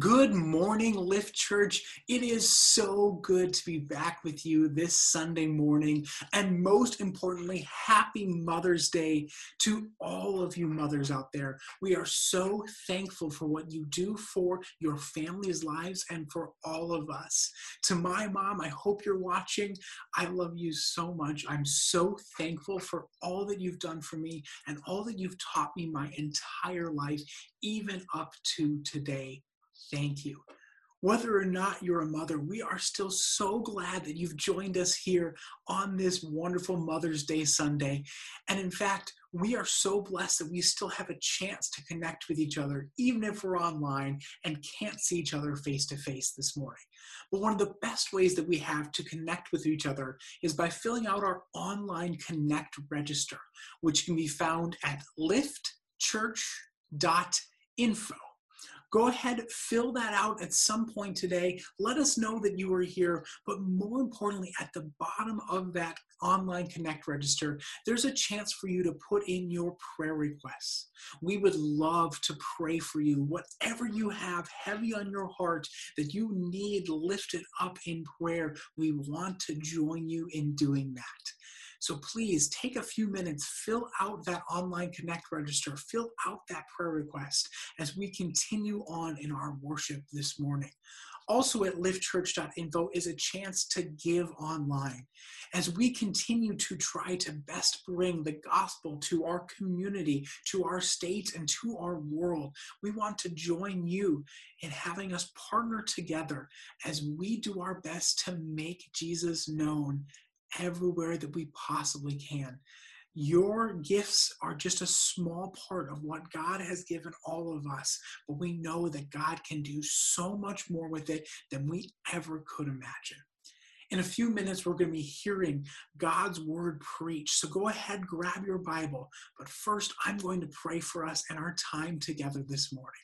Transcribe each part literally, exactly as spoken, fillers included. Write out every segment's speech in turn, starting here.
Good morning, Lift Church. It is so good to be back with you this Sunday morning, and most importantly, happy Mother's Day to all of you mothers out there. We are so thankful for what you do for your family's lives and for all of us. To my mom, I hope you're watching. I love you so much. I'm so thankful for all that you've done for me and all that you've taught me my entire life, even up to today. Thank you. Whether or not you're a mother, we are still so glad that you've joined us here on this wonderful Mother's Day Sunday. And in fact, we are so blessed that we still have a chance to connect with each other, even if we're online and can't see each other face to face this morning. But one of the best ways that we have to connect with each other is by filling out our online Connect Register, which can be found at lift church dot info. Go ahead, fill that out at some point today. Let us know that you are here, but more importantly, at the bottom of that online Connect Register, there's a chance for you to put in your prayer requests. We would love to pray for you. Whatever you have heavy on your heart that you need lifted up in prayer, we want to join you in doing that. So please take a few minutes, fill out that online Connect Register, fill out that prayer request as we continue on in our worship this morning. Also at lift church dot info is a chance to give online. As we continue to try to best bring the gospel to our community, to our state, and to our world, we want to join you in having us partner together as we do our best to make Jesus known everywhere that we possibly can. Your gifts are just a small part of what God has given all of us, but we know that God can do so much more with it than we ever could imagine. In a few minutes, we're going to be hearing God's word preached, so go ahead, grab your Bible. But first, I'm going to pray for us and our time together this morning.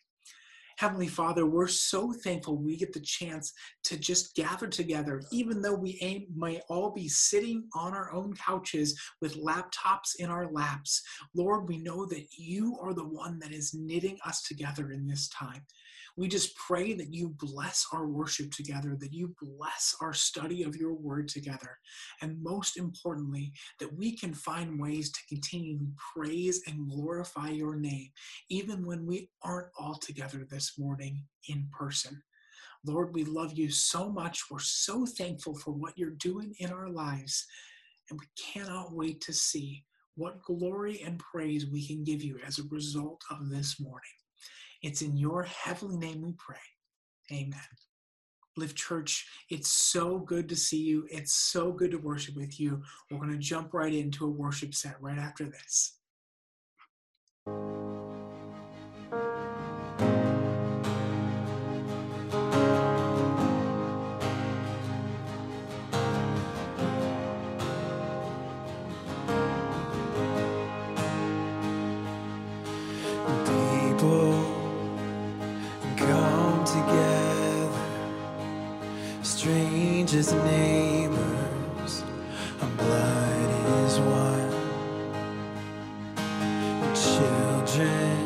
Heavenly Father, we're so thankful we get the chance to just gather together, even though we aim, may all be sitting on our own couches with laptops in our laps. Lord, we know that you are the one that is knitting us together in this time. We just pray that you bless our worship together, that you bless our study of your word together, and most importantly, that we can find ways to continue to praise and glorify your name, even when we aren't all together this morning in person. Lord, we love you so much. We're so thankful for what you're doing in our lives, and we cannot wait to see what glory and praise we can give you as a result of this morning. It's in your heavenly name we pray. Amen. Lift Church, it's so good to see you. It's so good to worship with you. We're going to jump right into a worship set right after this. Strangers and neighbors, our blood is one. We're children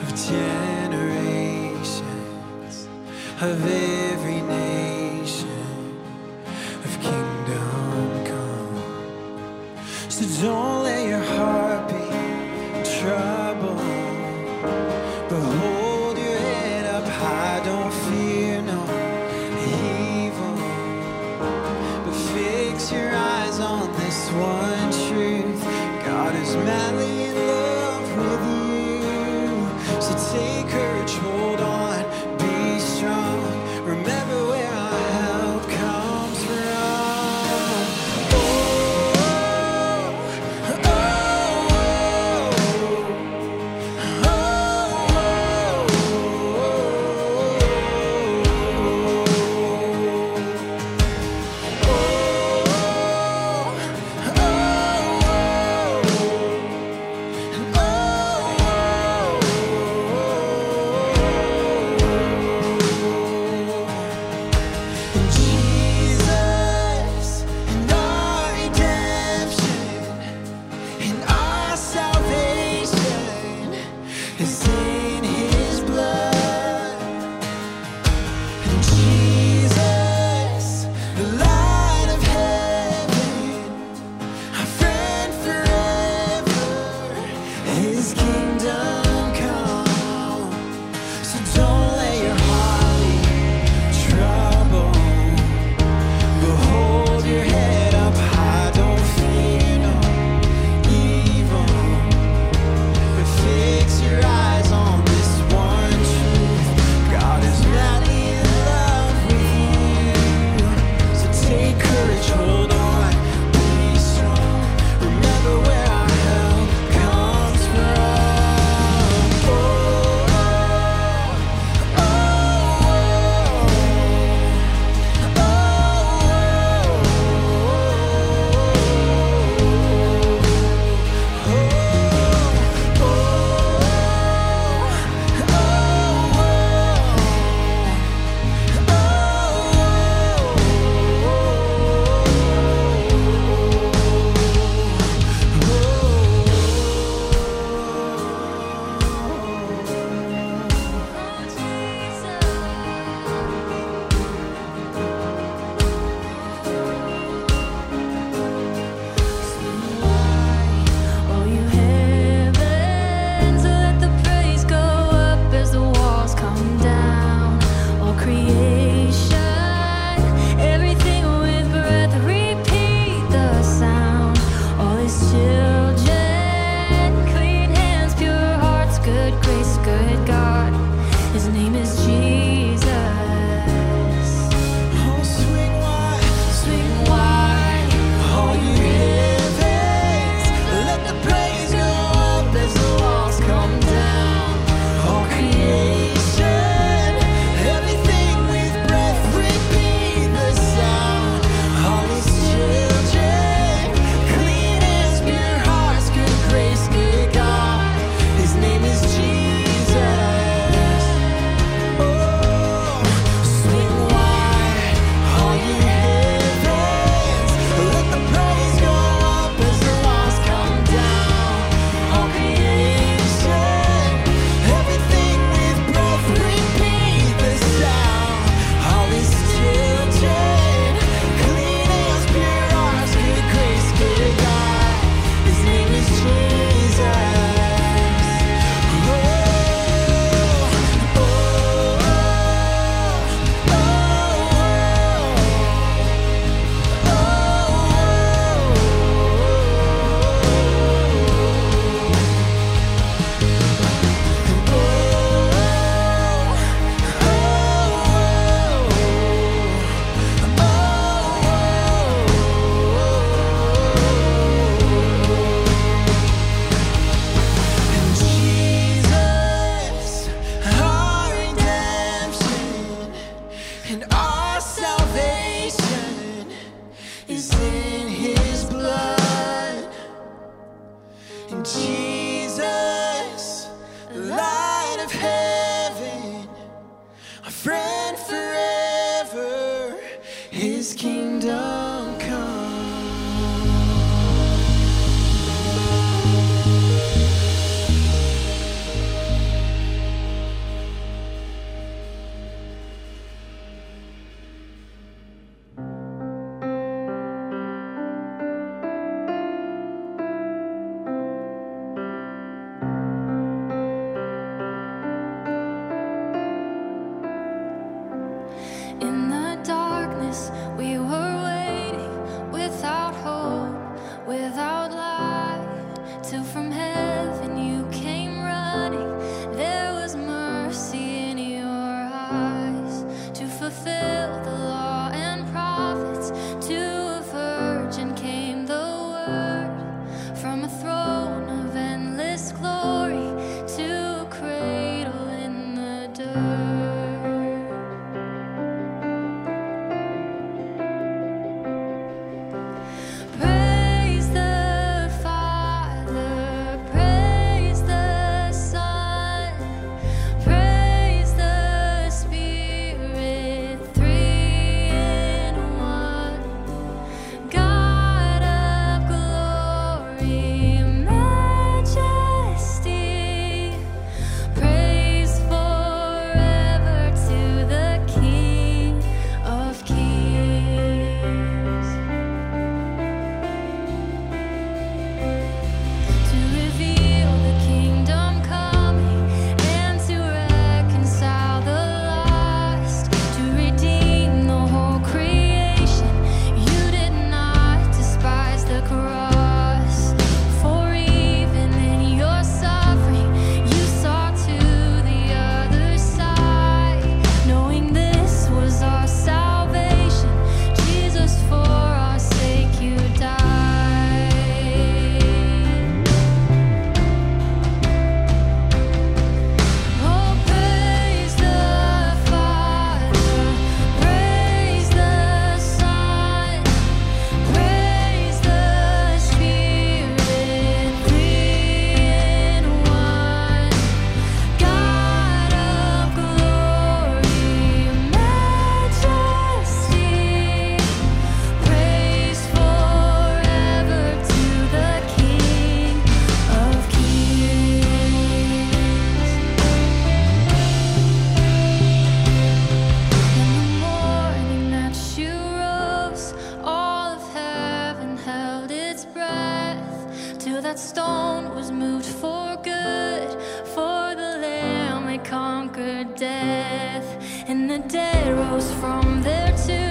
of generations, of every nation, of kingdom come. So don't let your heart be in trouble, but hold your head up high, don't fear no evil, but fix your eyes on this one truth. God is madly in love with you. So take courage, hold on, be strong. Remember where I Remember where our help comes from. death, and the dead rose from their tombs.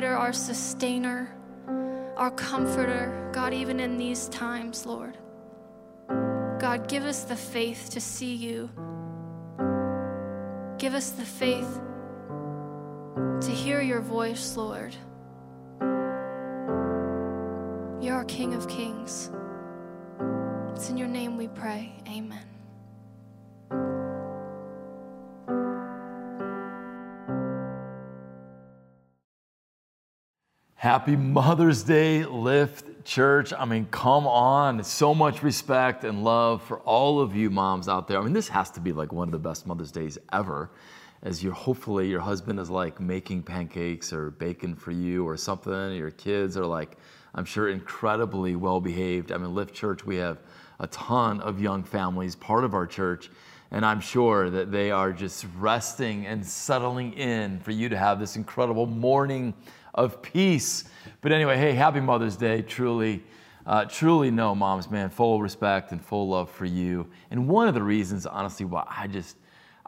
Our sustainer, our comforter, God, even in these times, Lord. God, give us the faith to see you. Give us the faith to hear your voice, Lord. You're our King of Kings. It's in your name we pray. Amen. Happy Mother's Day, Lift Church. I mean, come on. So much respect and love for all of you moms out there. I mean, this has to be like one of the best Mother's Days ever, as you're hopefully your husband is like making pancakes or bacon for you or something. Your kids are like, I'm sure, incredibly well behaved. I mean, Lift Church, we have a ton of young families, part of our church, and I'm sure that they are just resting and settling in for you to have this incredible morning of peace. But anyway, hey, happy Mother's Day. Truly, uh, truly no, moms, man, full respect and full love for you. And one of the reasons, honestly, why I just,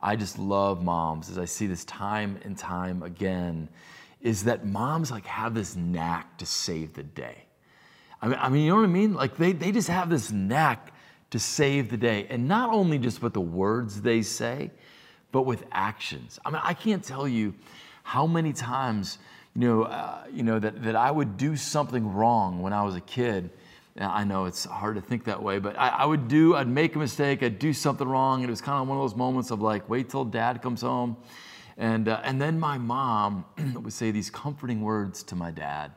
I just love moms, as I see this time and time again, is that moms like have this knack to save the day. I mean, I mean, you know what I mean? Like they, they just have this knack to save the day. And not only just with the words they say, but with actions. I mean, I can't tell you how many times You know, uh, you know that, that I would do something wrong when I was a kid. Now, I know it's hard to think that way, but I, I would do, I'd make a mistake, I'd do something wrong, and it was kind of one of those moments of like, wait till Dad comes home. And, uh, and then my mom would say these comforting words to my dad,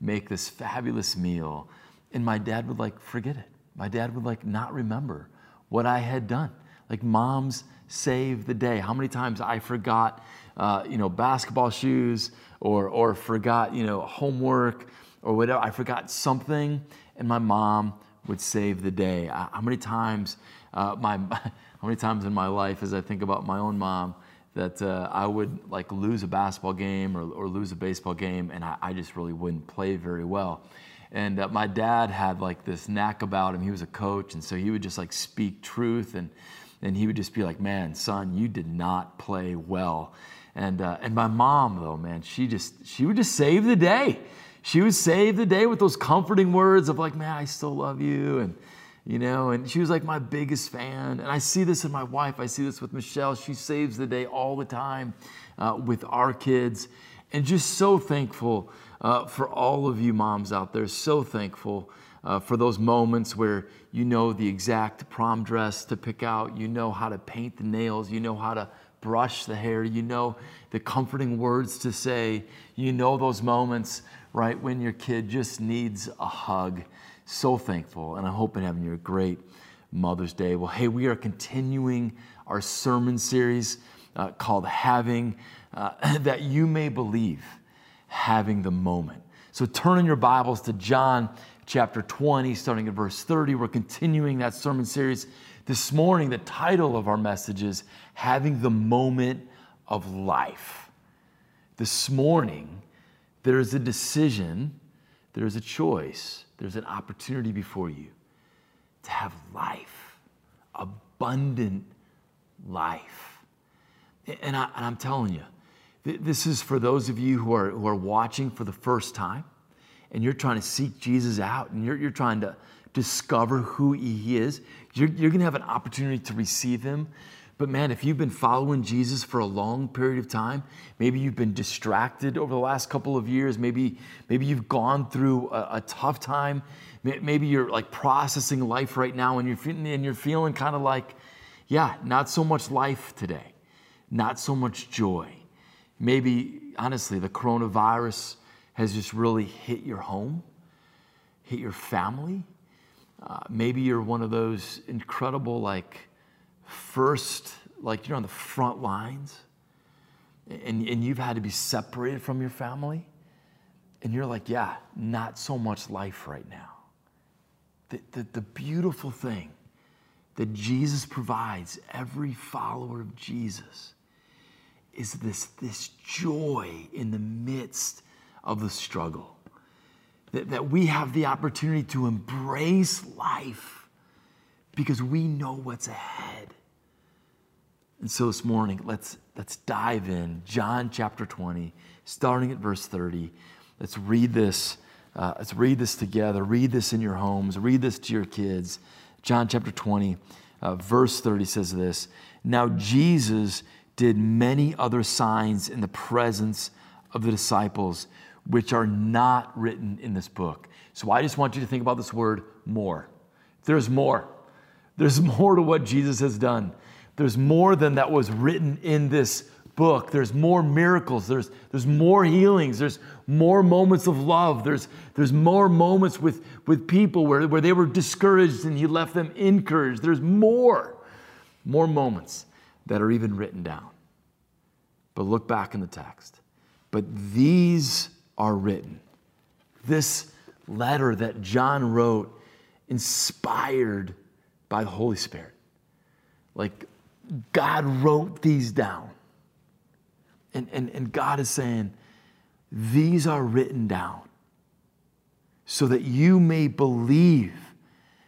make this fabulous meal, and my dad would like forget it. My dad would like not remember what I had done. Like, moms save the day. How many times I forgot, uh, you know, basketball shoes, Or, or forgot, you know, homework or whatever. I forgot something, and my mom would save the day. I, how many times, uh, my, how many times in my life, as I think about my own mom, that uh, I would like lose a basketball game or, or lose a baseball game, and I, I just really wouldn't play very well. And uh, my dad had like this knack about him. He was a coach, and so he would just like speak truth, and and he would just be like, "Man, son, you did not play well." And uh, and my mom, though, man, she just she would just save the day. She would save the day with those comforting words of like, "Man, I still love you," and you know, and she was like my biggest fan. And I see this in my wife. I see this with Michelle. She saves the day all the time uh, with our kids, and just so thankful uh, for all of you moms out there. So thankful uh, for those moments where you know the exact prom dress to pick out. You know how to paint the nails. You know how to brush the hair, you know the comforting words to say, you know those moments, right, when your kid just needs a hug. So thankful, and I'm hoping having your great Mother's Day. Well, hey, we are continuing our sermon series uh, called Having, uh, that you may believe, having the moment. So turn in your Bibles to John chapter twenty, starting at verse thirty. We're continuing that sermon series. This morning, the title of our message is Having the Moment of Life. This morning, there is a decision, there is a choice, there's an opportunity before you to have life, abundant life. And, I, and I'm telling you, th this is for those of you who are, who are watching for the first time, and you're trying to seek Jesus out, and you're, you're trying to discover who he is. You're, you're going to have an opportunity to receive him. But man, if you've been following Jesus for a long period of time, maybe you've been distracted over the last couple of years, maybe, maybe you've gone through a, a tough time, maybe you're like processing life right now and you're, and you're feeling kind of like, yeah, not so much life today, not so much joy. Maybe, honestly, the coronavirus has just really hit your home, hit your family. Uh, maybe you're one of those incredible like, First, like you're on the front lines and, and you've had to be separated from your family and you're like, yeah, not so much life right now. The, the, the beautiful thing that Jesus provides every follower of Jesus is this, this joy in the midst of the struggle. That, that we have the opportunity to embrace life because we know what's ahead. And so this morning, let's, let's dive in. John chapter twenty, starting at verse thirty. Let's read this. Uh, let's read this together. Read this in your homes. Read this to your kids. John chapter twenty, uh, verse thirty says this. Now Jesus did many other signs in the presence of the disciples, which are not written in this book. So I just want you to think about this word, more. There's more. There's more to what Jesus has done. There's more than that was written in this book. There's more miracles. There's, there's more healings. There's more moments of love. There's, there's more moments with, with people where, where they were discouraged and he left them encouraged. There's more, more moments that are even written down. But look back in the text. But these are written. This letter that John wrote, inspired by the Holy Spirit. Like, God wrote these down. And, and, and God is saying, these are written down so that you may believe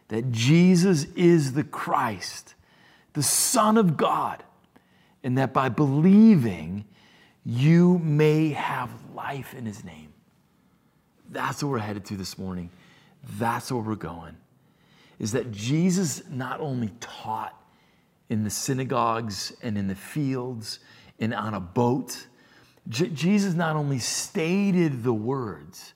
that Jesus is the Christ, the Son of God, and that by believing, you may have life in his name. That's what we're headed to this morning. That's where we're going, is that Jesus not only taught in the synagogues and in the fields and on a boat. Je- Jesus not only stated the words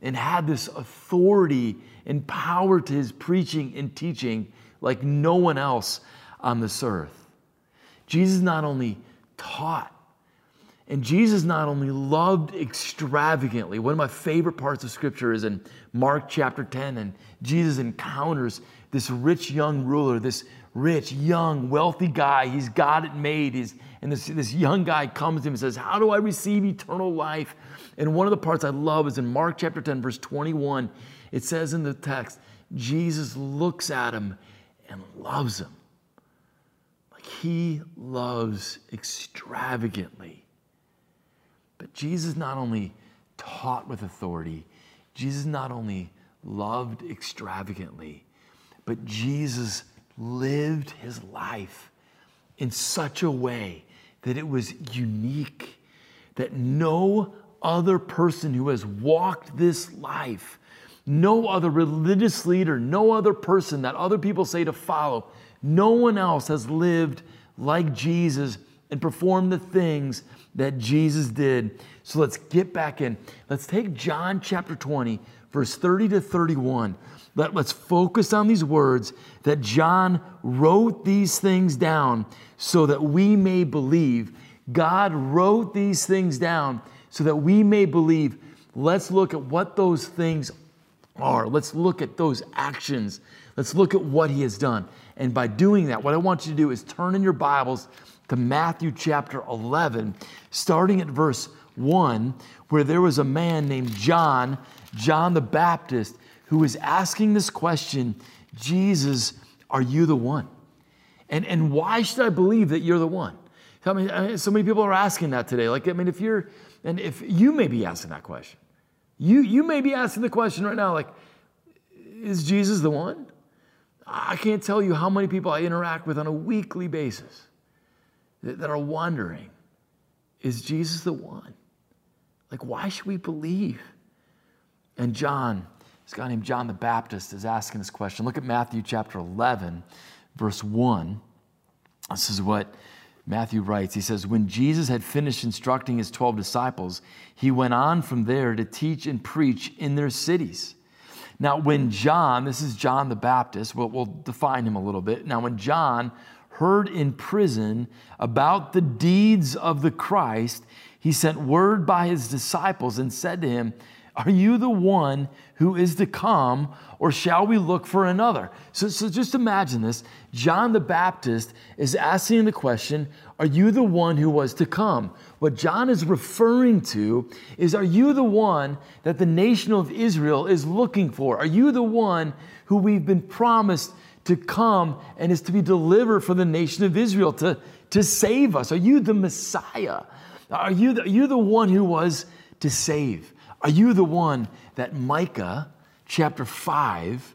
and had this authority and power to his preaching and teaching like no one else on this earth. Jesus not only taught, and Jesus not only loved extravagantly. One of my favorite parts of Scripture is in Mark chapter ten, and Jesus encounters this rich young ruler, this rich, young, wealthy guy. He's got it made. He's, and this, this young guy comes to him and says, how do I receive eternal life? And one of the parts I love is in Mark chapter ten, verse twenty-one. It says in the text, Jesus looks at him and loves him. Like he loves extravagantly. But Jesus not only taught with authority, Jesus not only loved extravagantly, but Jesus lived his life in such a way that it was unique, that no other person who has walked this life, no other religious leader, no other person that other people say to follow, no one else has lived like Jesus and performed the things that Jesus did. So let's get back in. Let's take John chapter twenty, verse thirty to thirty-one. Let, let's focus on these words that John wrote these things down so that we may believe. God wrote these things down so that we may believe. Let's look at what those things are. Let's look at those actions. Let's look at what he has done. And by doing that, what I want you to do is turn in your Bibles to Matthew chapter eleven, starting at verse one, where there was a man named John, John the Baptist, who was asking this question, Jesus, are you the one? And, and why should I believe that you're the one? I mean, I mean, so many people are asking that today. Like, I mean, if you're, and if you may be asking that question, you, you may be asking the question right now, like, is Jesus the one? I can't tell you how many people I interact with on a weekly basis that, that are wondering, is Jesus the one? Like, why should we believe? And John, this guy named John the Baptist, is asking this question. Look at Matthew chapter eleven, verse one. This is what Matthew writes. He says, when Jesus had finished instructing his twelve disciples, he went on from there to teach and preach in their cities. Now, when John, this is John the Baptist, we'll, we'll define him a little bit. Now, when John heard in prison about the deeds of the Christ, he sent word by his disciples and said to him, are you the one who is to come, or shall we look for another? So, so just imagine this. John the Baptist is asking the question, are you the one who was to come? What John is referring to is, are you the one that the nation of Israel is looking for? Are you the one who we've been promised to come and is to be delivered for the nation of Israel to, to save us? Are you the Messiah? Are you the, are you the one who was to save? Are you the one that Micah chapter five,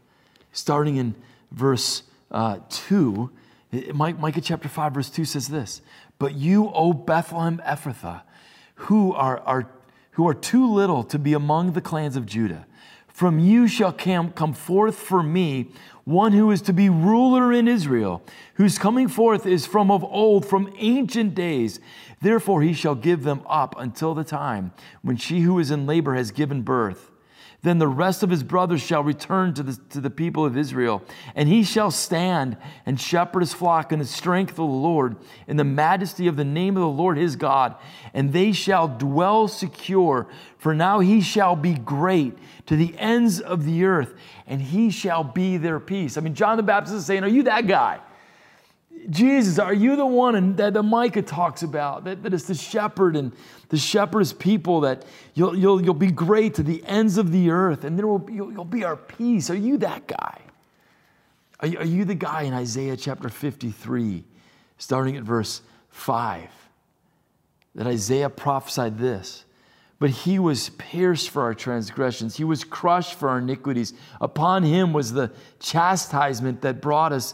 starting in verse uh, two, Micah chapter five, verse two says this, but you, O Bethlehem Ephrathah, who are, are, who are too little to be among the clans of Judah, from you shall come, come forth for me one who is to be ruler in Israel, whose coming forth is from of old, from ancient days. Therefore he shall give them up until the time when she who is in labor has given birth. Then the rest of his brothers shall return to the, to the people of Israel, and he shall stand and shepherd his flock in the strength of the Lord, in the majesty of the name of the Lord his God, and they shall dwell secure, for now he shall be great to the ends of the earth, and he shall be their peace. I mean, John the Baptist is saying, are you that guy? Jesus, are you the one that, that Micah talks about, that, that is the shepherd and the shepherd's people, that you'll, you'll, you'll be great to the ends of the earth, and there will be, you'll, you'll be our peace. Are you that guy? Are you, are you the guy in Isaiah chapter fifty-three, starting at verse five, that Isaiah prophesied this? But he was pierced for our transgressions. He was crushed for our iniquities. Upon him was the chastisement that brought us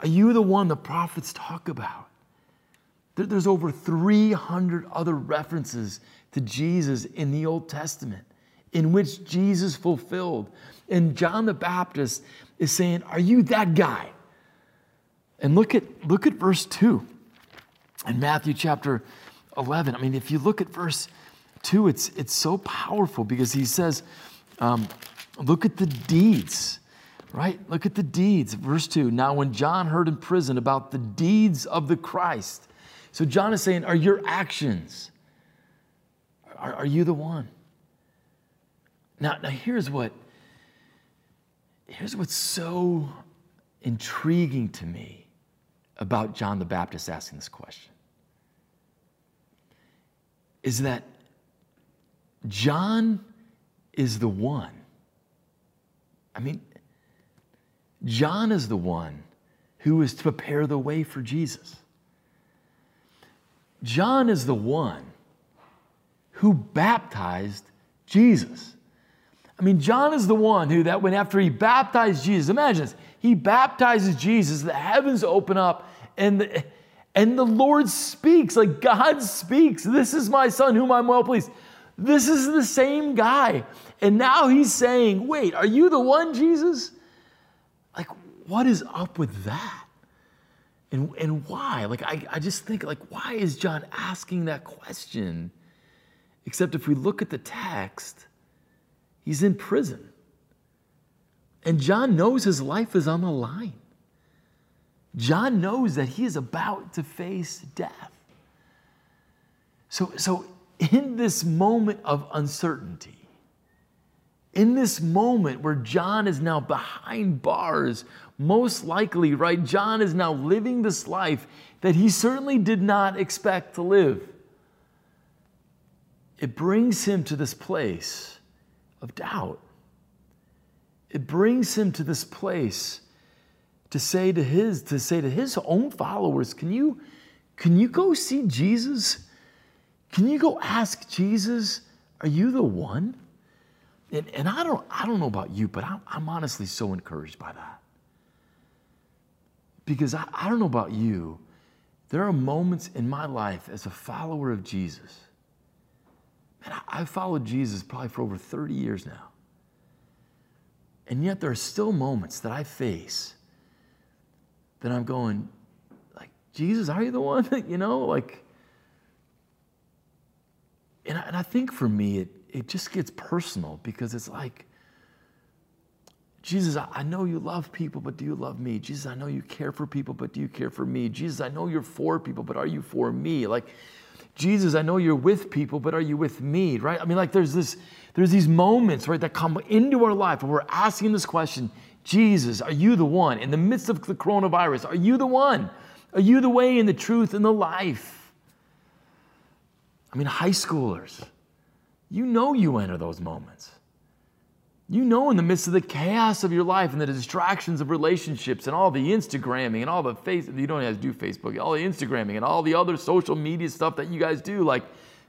Are you the one the prophets talk about? There's over three hundred other references to Jesus in the Old Testament in which Jesus fulfilled. And John the Baptist is saying, are you that guy? And look at, look at verse two in Matthew chapter eleven. I mean, if you look at verse two, it's, it's so powerful because he says, um, look at the deeds. Right? Look at the deeds. Verse two. Now, when John heard in prison about the deeds of the Christ. So John is saying, are your actions? Are, are you the one? Now, now here's what, here's what's so intriguing to me about John the Baptist asking this question. Is that John is the one. I mean, John is the one who is to prepare the way for Jesus. John is the one who baptized Jesus. I mean, John is the one who, that when after he baptized Jesus, imagine this, he baptizes Jesus, the heavens open up, and the, and the Lord speaks, like God speaks. This is my son whom I'm well pleased. This is the same guy. And now he's saying, wait, are you the one, Jesus? Like, what is up with that? And, and why? Like, I, I just think, like, why is John asking that question? Except if we look at the text, he's in prison. And John knows his life is on the line. John knows that he is about to face death. So, so in this moment of uncertainty, in this moment where John is now behind bars, most likely, right? John is now living this life that he certainly did not expect to live. It brings him to this place of doubt. It brings him to this place to say to his, to say to his own followers, can you, can you go see Jesus? Can you go ask Jesus, are you the one? And, and I don't, I don't know about you, but I'm, I'm honestly so encouraged by that. Because I, I don't know about you, there are moments in my life as a follower of Jesus. Man, I, I've followed Jesus probably for over thirty years now. And yet there are still moments that I face that I'm going, like, Jesus, are you the one? You know, like, and I, and I think for me, it, it just gets personal because it's like, Jesus, I know you love people, but do you love me? Jesus, I know you care for people, but do you care for me? Jesus, I know you're for people, but are you for me? Like, Jesus, I know you're with people, but are you with me, right? I mean, like, there's this, there's these moments, right, that come into our life where we're asking this question, Jesus, are you the one? In the midst of the coronavirus, are you the one? Are you the way and the truth and the life? I mean, high schoolers, you know you enter those moments. You know, in the midst of the chaos of your life and the distractions of relationships and all the Instagramming and all the face, you don't have to do Facebook, all the Instagramming and all the other social media stuff that you guys do. Like,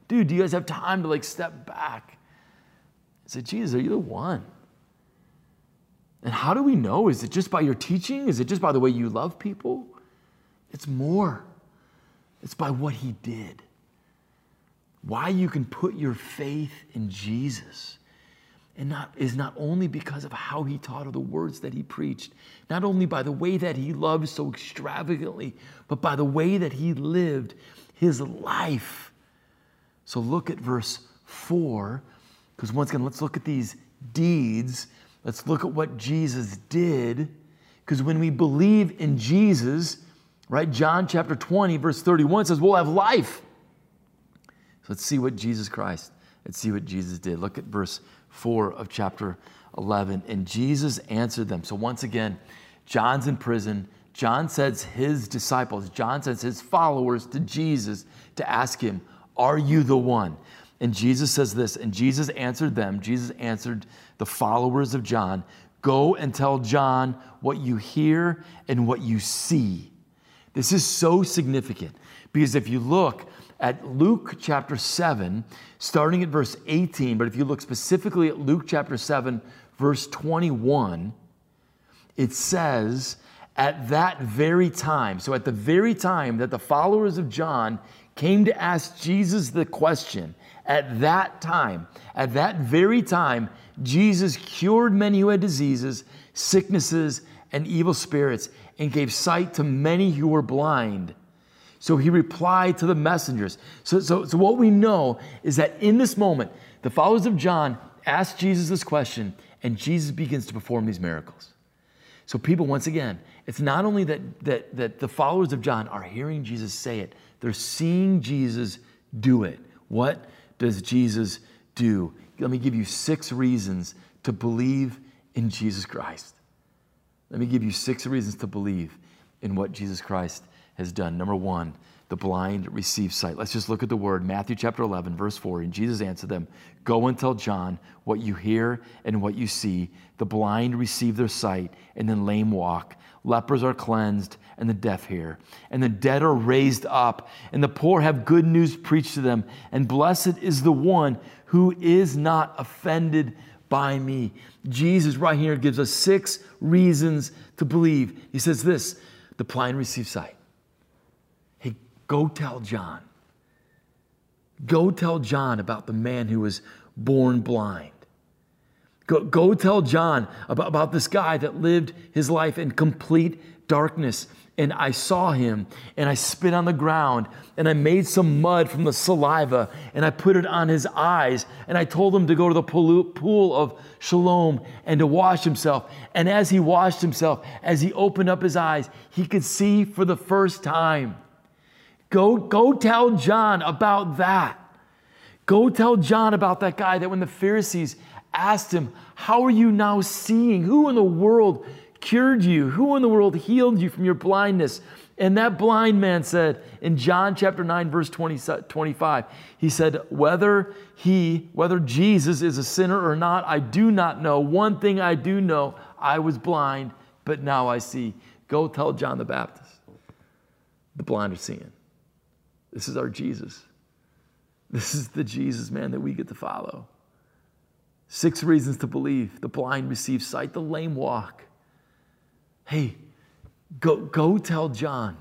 dude, do you guys have time to like step back and say, Jesus, are you the one? And how do we know? Is it just by your teaching? Is it just by the way you love people? It's more. It's by what he did. Why you can put your faith in Jesus. And not, is not only because of how he taught or the words that he preached, not only by the way that he loved so extravagantly, but by the way that he lived his life. So look at verse four, because once again, let's look at these deeds. Let's look at what Jesus did, because when we believe in Jesus, right, John chapter twenty, verse thirty-one says, we'll have life. So let's see what Jesus Christ, let's see what Jesus did. Look at verse four of chapter eleven. And Jesus answered them. So once again, John's in prison. John sends his disciples, John sends his followers to Jesus to ask him, are you the one? And Jesus says this, and Jesus answered them. Jesus answered the followers of John, go and tell John what you hear and what you see. This is so significant because if you look at Luke chapter seven, starting at verse eighteen, but if you look specifically at Luke chapter seven, verse twenty-one, it says, at that very time, so at the very time that the followers of John came to ask Jesus the question, at that time, at that very time, Jesus cured many who had diseases, sicknesses, and evil spirits, and gave sight to many who were blind. So he replied to the messengers. So, so, so what we know is that in this moment, the followers of John asked Jesus this question, and Jesus begins to perform these miracles. So people, once again, it's not only that, that, that the followers of John are hearing Jesus say it, they're seeing Jesus do it. What does Jesus do? Let me give you six reasons to believe in Jesus Christ. Let me give you six reasons to believe in what Jesus Christ has done. Number one, the blind receive sight. Let's just look at the word, Matthew chapter eleven, verse four, and Jesus answered them, go and tell John what you hear and what you see. The blind receive their sight, and the lame walk. Lepers are cleansed, and the deaf hear, and the dead are raised up, and the poor have good news preached to them, and blessed is the one who is not offended by me. Jesus right here gives us six reasons to believe. He says this, the blind receive sight. Go tell John. Go tell John about the man who was born blind. Go, go tell John about, about this guy that lived his life in complete darkness. And I saw him, and I spit on the ground, and I made some mud from the saliva, and I put it on his eyes, and I told him to go to the pool of Shalom and to wash himself. And as he washed himself, as he opened up his eyes, he could see for the first time. Go, go tell John about that. Go tell John about that guy that when the Pharisees asked him, how are you now seeing? Who in the world cured you? Who in the world healed you from your blindness? And that blind man said in John chapter nine, verse twenty, twenty-five, he said, whether he, whether Jesus is a sinner or not, I do not know. One thing I do know, I was blind, but now I see. Go tell John the Baptist, the blind are seeing. This is our Jesus. This is the Jesus, man, that we get to follow. Six reasons to believe. The blind receive sight, the lame walk. Hey, Go, go tell John,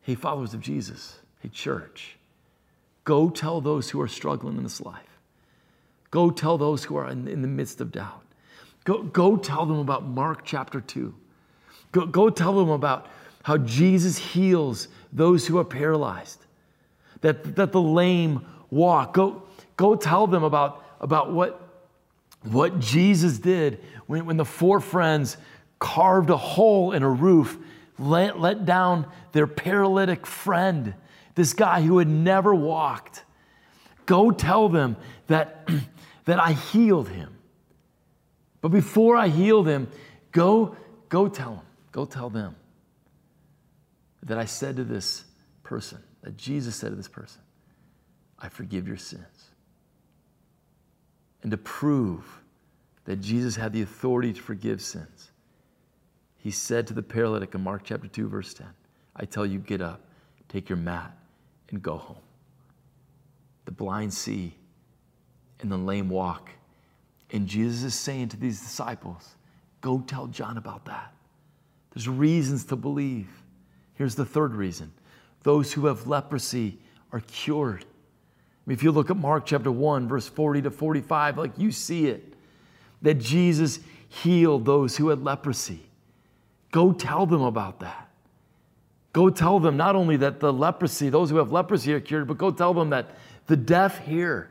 hey, followers of Jesus, hey, church, go tell those who are struggling in this life. Go tell those who are in, in the midst of doubt. Go, go tell them about Mark chapter two. Go, go tell them about how Jesus heals those who are paralyzed, that, that the lame walk. Go, go tell them about, about what, what Jesus did when, when the four friends carved a hole in a roof, let, let down their paralytic friend, this guy who had never walked. Go tell them that, that I healed him. But before I healed him, go, go tell him, go tell them that I said to this person, that Jesus said to this person, I forgive your sins. And to prove that Jesus had the authority to forgive sins, he said to the paralytic in Mark chapter two, verse ten, I tell you, get up, take your mat, and go home. The blind see, and the lame walk. And Jesus is saying to these disciples, go tell John about that. There's reasons to believe. Here's the third reason. Those who have leprosy are cured. I mean, if you look at Mark chapter one, verse forty to forty-five, like you see it, that Jesus healed those who had leprosy. Go tell them about that. Go tell them not only that the leprosy, those who have leprosy are cured, but go tell them that the deaf hear.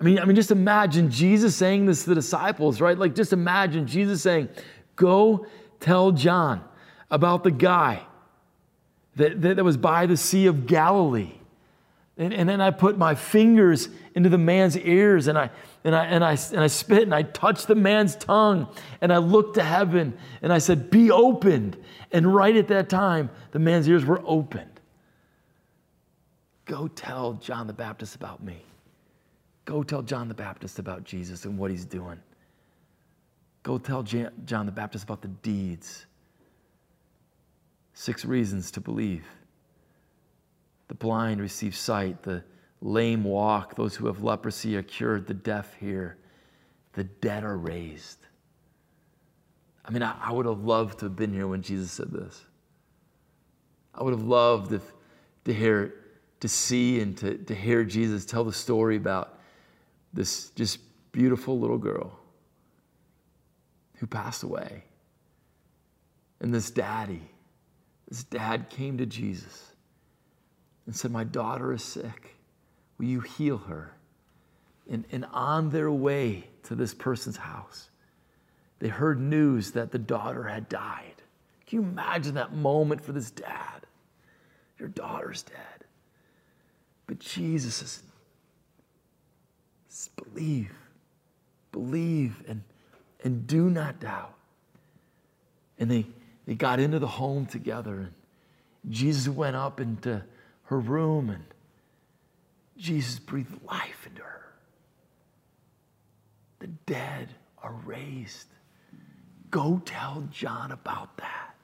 I mean, I mean, just imagine Jesus saying this to the disciples, right? Like, just imagine Jesus saying, go tell John about the guy that, that, that was by the Sea of Galilee. And, and then I put my fingers into the man's ears, and I and I and I and I spit, and I touched the man's tongue, and I looked to heaven, and I said, "Be opened!" And right at that time, the man's ears were opened. Go tell John the Baptist about me. Go tell John the Baptist about Jesus and what he's doing. Go tell Jan- John the Baptist about the deeds. Six reasons to believe. The blind receive sight, the lame walk, those who have leprosy are cured, the deaf hear, the dead are raised. I mean, I, I would have loved to have been here when Jesus said this. I would have loved if, to hear, to see and to, to hear Jesus tell the story about this just beautiful little girl who passed away. And this daddy, this dad came to Jesus and said, my daughter is sick. Will you heal her? And, and on their way to this person's house, they heard news that the daughter had died. Can you imagine that moment for this dad? Your daughter's dead. But Jesus says, believe, believe, and, and do not doubt. And they, they got into the home together, and Jesus went up into her room, and Jesus breathed life into her. The dead are raised. Go tell John about that.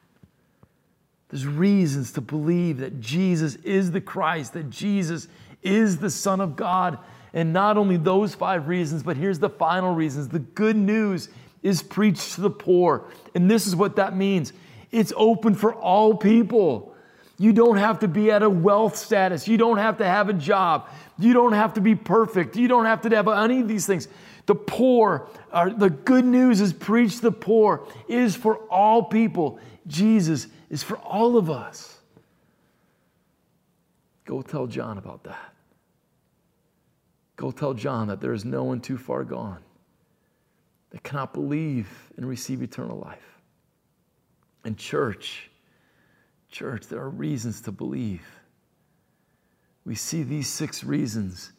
There's reasons to believe that Jesus is the Christ, that Jesus is the Son of God. And not only those five reasons, but here's the final reasons. The good news is preached to the poor. And this is what that means. It's open for all people. You don't have to be at a wealth status. You don't have to have a job. You don't have to be perfect. You don't have to have any of these things. The poor, are, the good news is preached to the poor. It is for all people. Jesus is for all of us. Go tell John about that. Go tell John that there is no one too far gone that cannot believe and receive eternal life. And church, Church, there are reasons to believe. we see these six reasons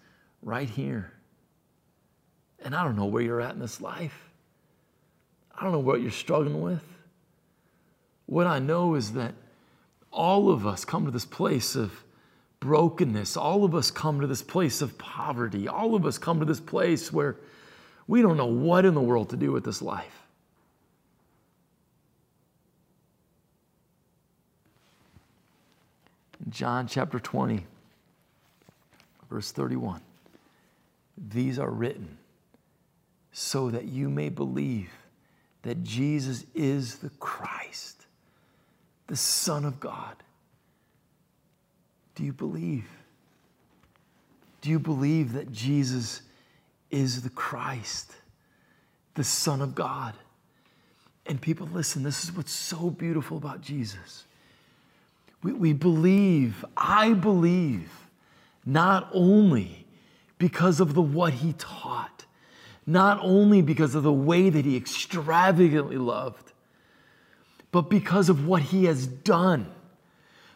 right here. And I don't know where you're at in this life. I don't know what you're struggling with. What I know is that all of us come to this place of brokenness. All of us come to this place of poverty. All of us come to this place where we don't know what in the world to do with this life. In John chapter twenty, verse thirty-one, these are written so that you may believe that Jesus is the Christ, the Son of God. Do you believe? Do you believe that Jesus is the Christ, the Son of God? And people, listen, this is what's so beautiful about Jesus. We, we believe, I believe, not only because of the what he taught, not only because of the way that he extravagantly loved, but because of what he has done.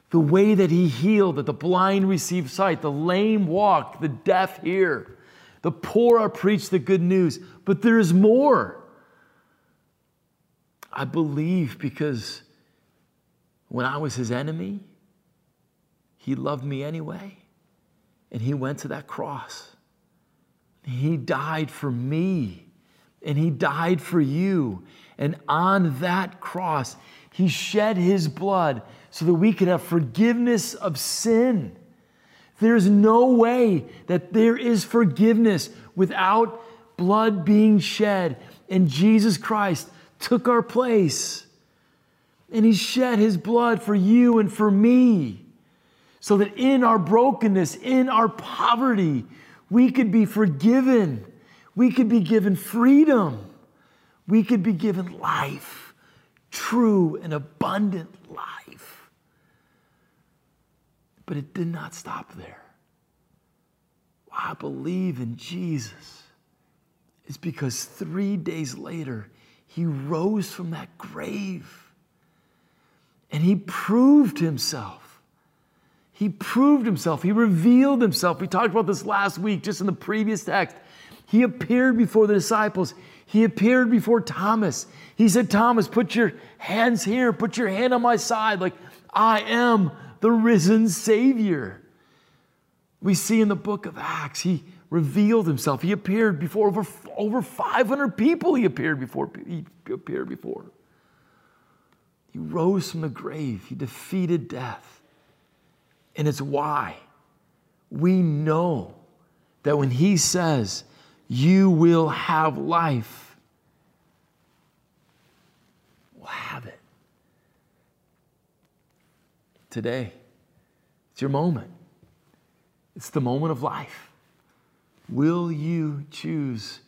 The way that he healed, that the blind receive sight, the lame walk, the deaf hear, the poor are preached the good news. But there is more. I believe because when I was his enemy, he loved me anyway. And he went to that cross. He died for me. And he died for you. And on that cross, he shed his blood so that we could have forgiveness of sin. There's no way that there is forgiveness without blood being shed. And Jesus Christ took our place. And he shed his blood for you and for me, so that in our brokenness, in our poverty, we could be forgiven. We could be given freedom. We could be given life, true and abundant life. But it did not stop there. Why I believe in Jesus is because three days later, he rose from that grave and he proved himself. He proved himself. He revealed himself. We talked about this last week, just in the previous text. He appeared before the disciples. He appeared before Thomas. He said, Thomas, put your hands here. Put your hand on my side. Like, I am the risen Savior. We see in the book of Acts, he revealed himself. He appeared before over, over five hundred people. He appeared before. He appeared before. He rose from the grave. He defeated death. And it's why we know that when he says, you will have life, we'll have it. Today, it's your moment. It's the moment of life. Will you choose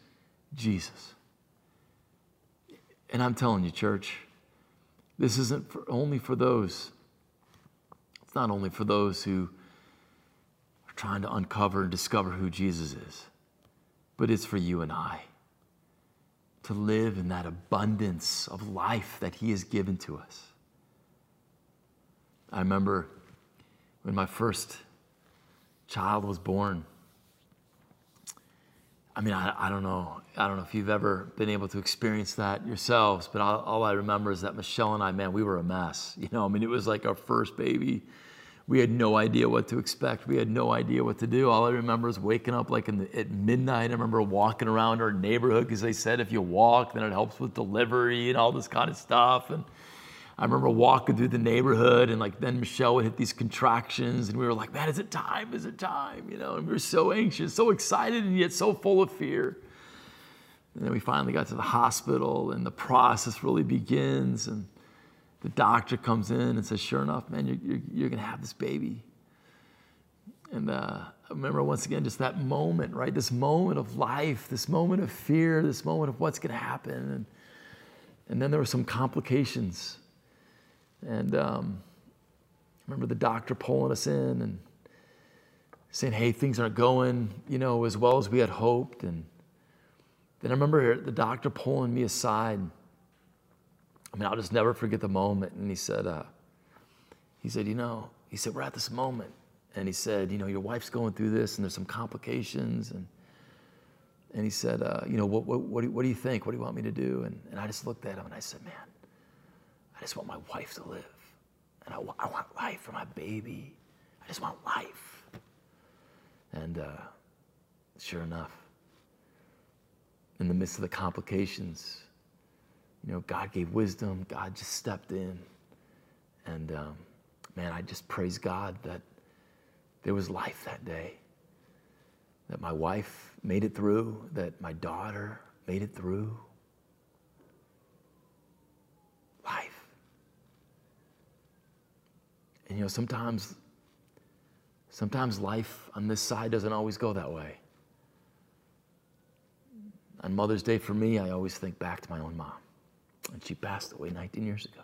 Jesus? And I'm telling you, church, this isn't for, only for those not only for those who are trying to uncover and discover who Jesus is, but it's for you and I to live in that abundance of life that he has given to us. I remember when my first child was born. I mean, I, I don't know. I don't know if you've ever been able to experience that yourselves, but all, all I remember is that Michelle and I, man, we were a mess. You know, I mean, it was like our first baby. We had no idea what to expect. We had no idea what to do. All I remember is waking up like in the, at midnight. I remember walking around our neighborhood because they said if you walk, then it helps with delivery and all this kind of stuff. And I remember walking through the neighborhood, and like then Michelle would hit these contractions, and we were like, man, is it time? Is it time? You know, and we were so anxious, so excited, and yet so full of fear. And then we finally got to the hospital, and the process really begins, and the doctor comes in and says, sure enough, man, you're, you're, you're going to have this baby. And uh, I remember once again just that moment, right? This moment of life, this moment of fear, this moment of what's going to happen. And, and then there were some complications. And um, I remember the doctor pulling us in and saying, hey, things aren't going, you know, as well as we had hoped. And then I remember the doctor pulling me aside. I mean, I'll just never forget the moment. And he said, uh, he said, you know, he said, we're at this moment and he said, you know, your wife's going through this and there's some complications. And and he said, uh, you know, what, what, what, do, what do you think? What do you want me to do? And, and I just looked at him and I said, man, I just want my wife to live. And I, I want life for my baby. I just want life. And uh, sure enough, in the midst of the complications, you know, God gave wisdom. God just stepped in. And um, man, I just praise God that there was life that day, that my wife made it through, that my daughter made it through. Life. And you know, sometimes, sometimes life on this side doesn't always go that way. On Mother's Day for me, I always think back to my own mom. And she passed away nineteen years ago.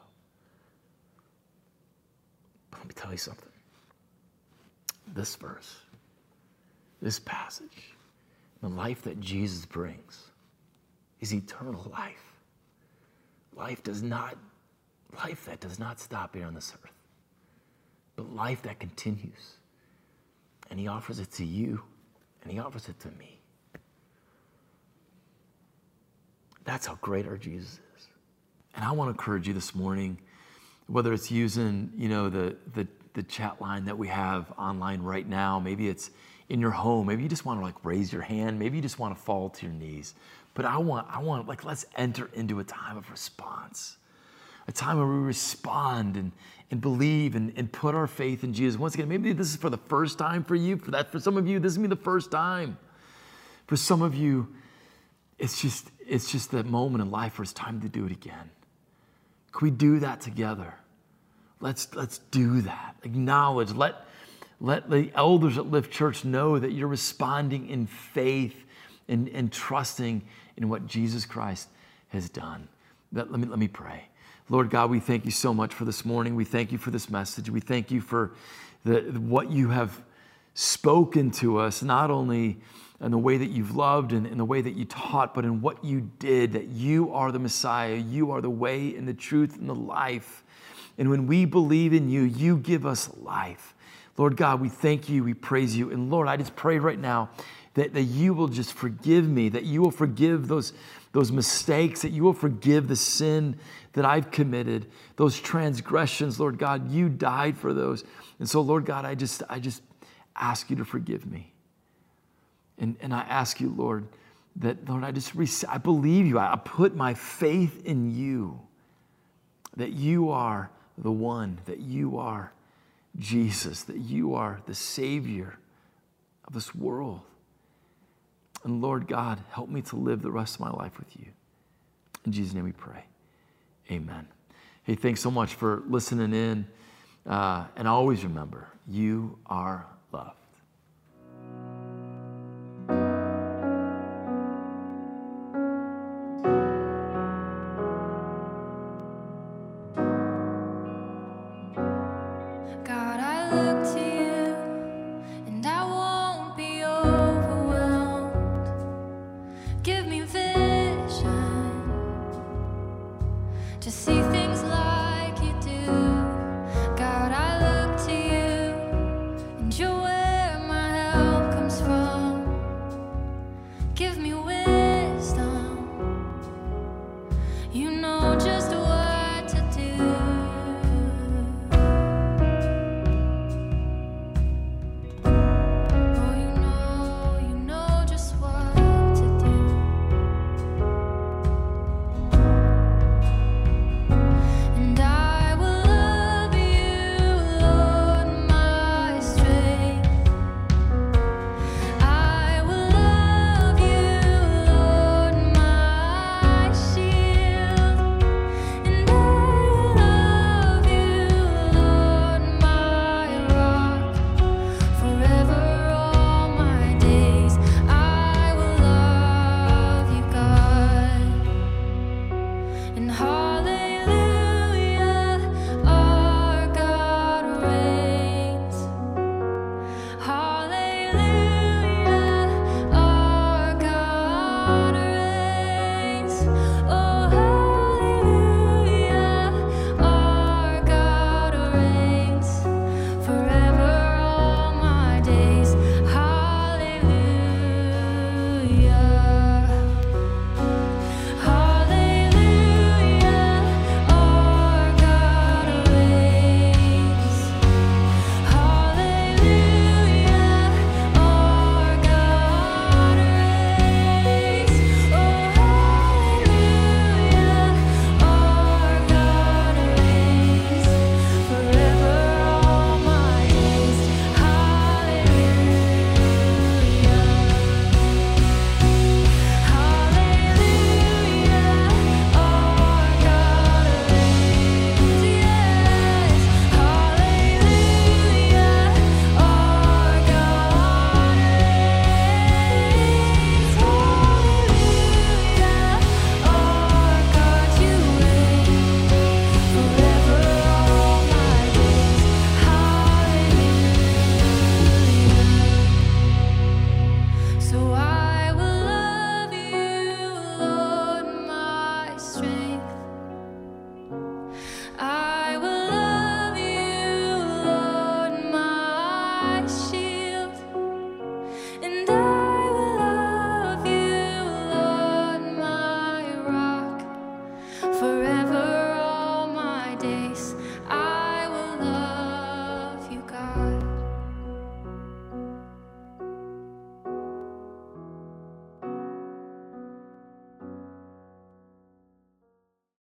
But let me tell you something. This verse, this passage, the life that Jesus brings is eternal life. Life does not, life that does not stop here on this earth, but life that continues. And he offers it to you, and he offers it to me. That's how great our Jesus is. And I want to encourage you this morning, whether it's using, you know, the the the chat line that we have online right now, maybe it's in your home, maybe you just want to like raise your hand, maybe you just want to fall to your knees. But I want, I want like, let's enter into a time of response, a time where we respond and, and believe and, and put our faith in Jesus. Once again, maybe this is for the first time for you, for that, for some of you, this is me the first time. For some of you, it's just, it's just that moment in life where it's time to do it again. Can we do that together? Let's, let's do that. Acknowledge, let, Let the elders at Lift Church know that you're responding in faith and, and trusting in what Jesus Christ has done. That, let me, let me pray. Lord God, we thank you so much for this morning. We thank you for this message. We thank you for the, what you have spoken to us, not only in the way that you've loved and in the way that you taught, but in what you did, that you are the Messiah. You are the way and the truth and the life. And when we believe in you, you give us life. Lord God, we thank you, we praise you. And Lord, I just pray right now that, that you will just forgive me, that you will forgive those, those mistakes, that you will forgive the sin that I've committed, those transgressions, Lord God, you died for those. And so, Lord God, I just, I just ask you to forgive me. And, and I ask you, Lord, that, Lord, I just, I believe you. I put my faith in you, that you are the one, that you are Jesus, that you are the Savior of this world. And Lord God, help me to live the rest of my life with you. In Jesus' name we pray. Amen. Hey, thanks so much for listening in. Uh, and always remember, you are loved.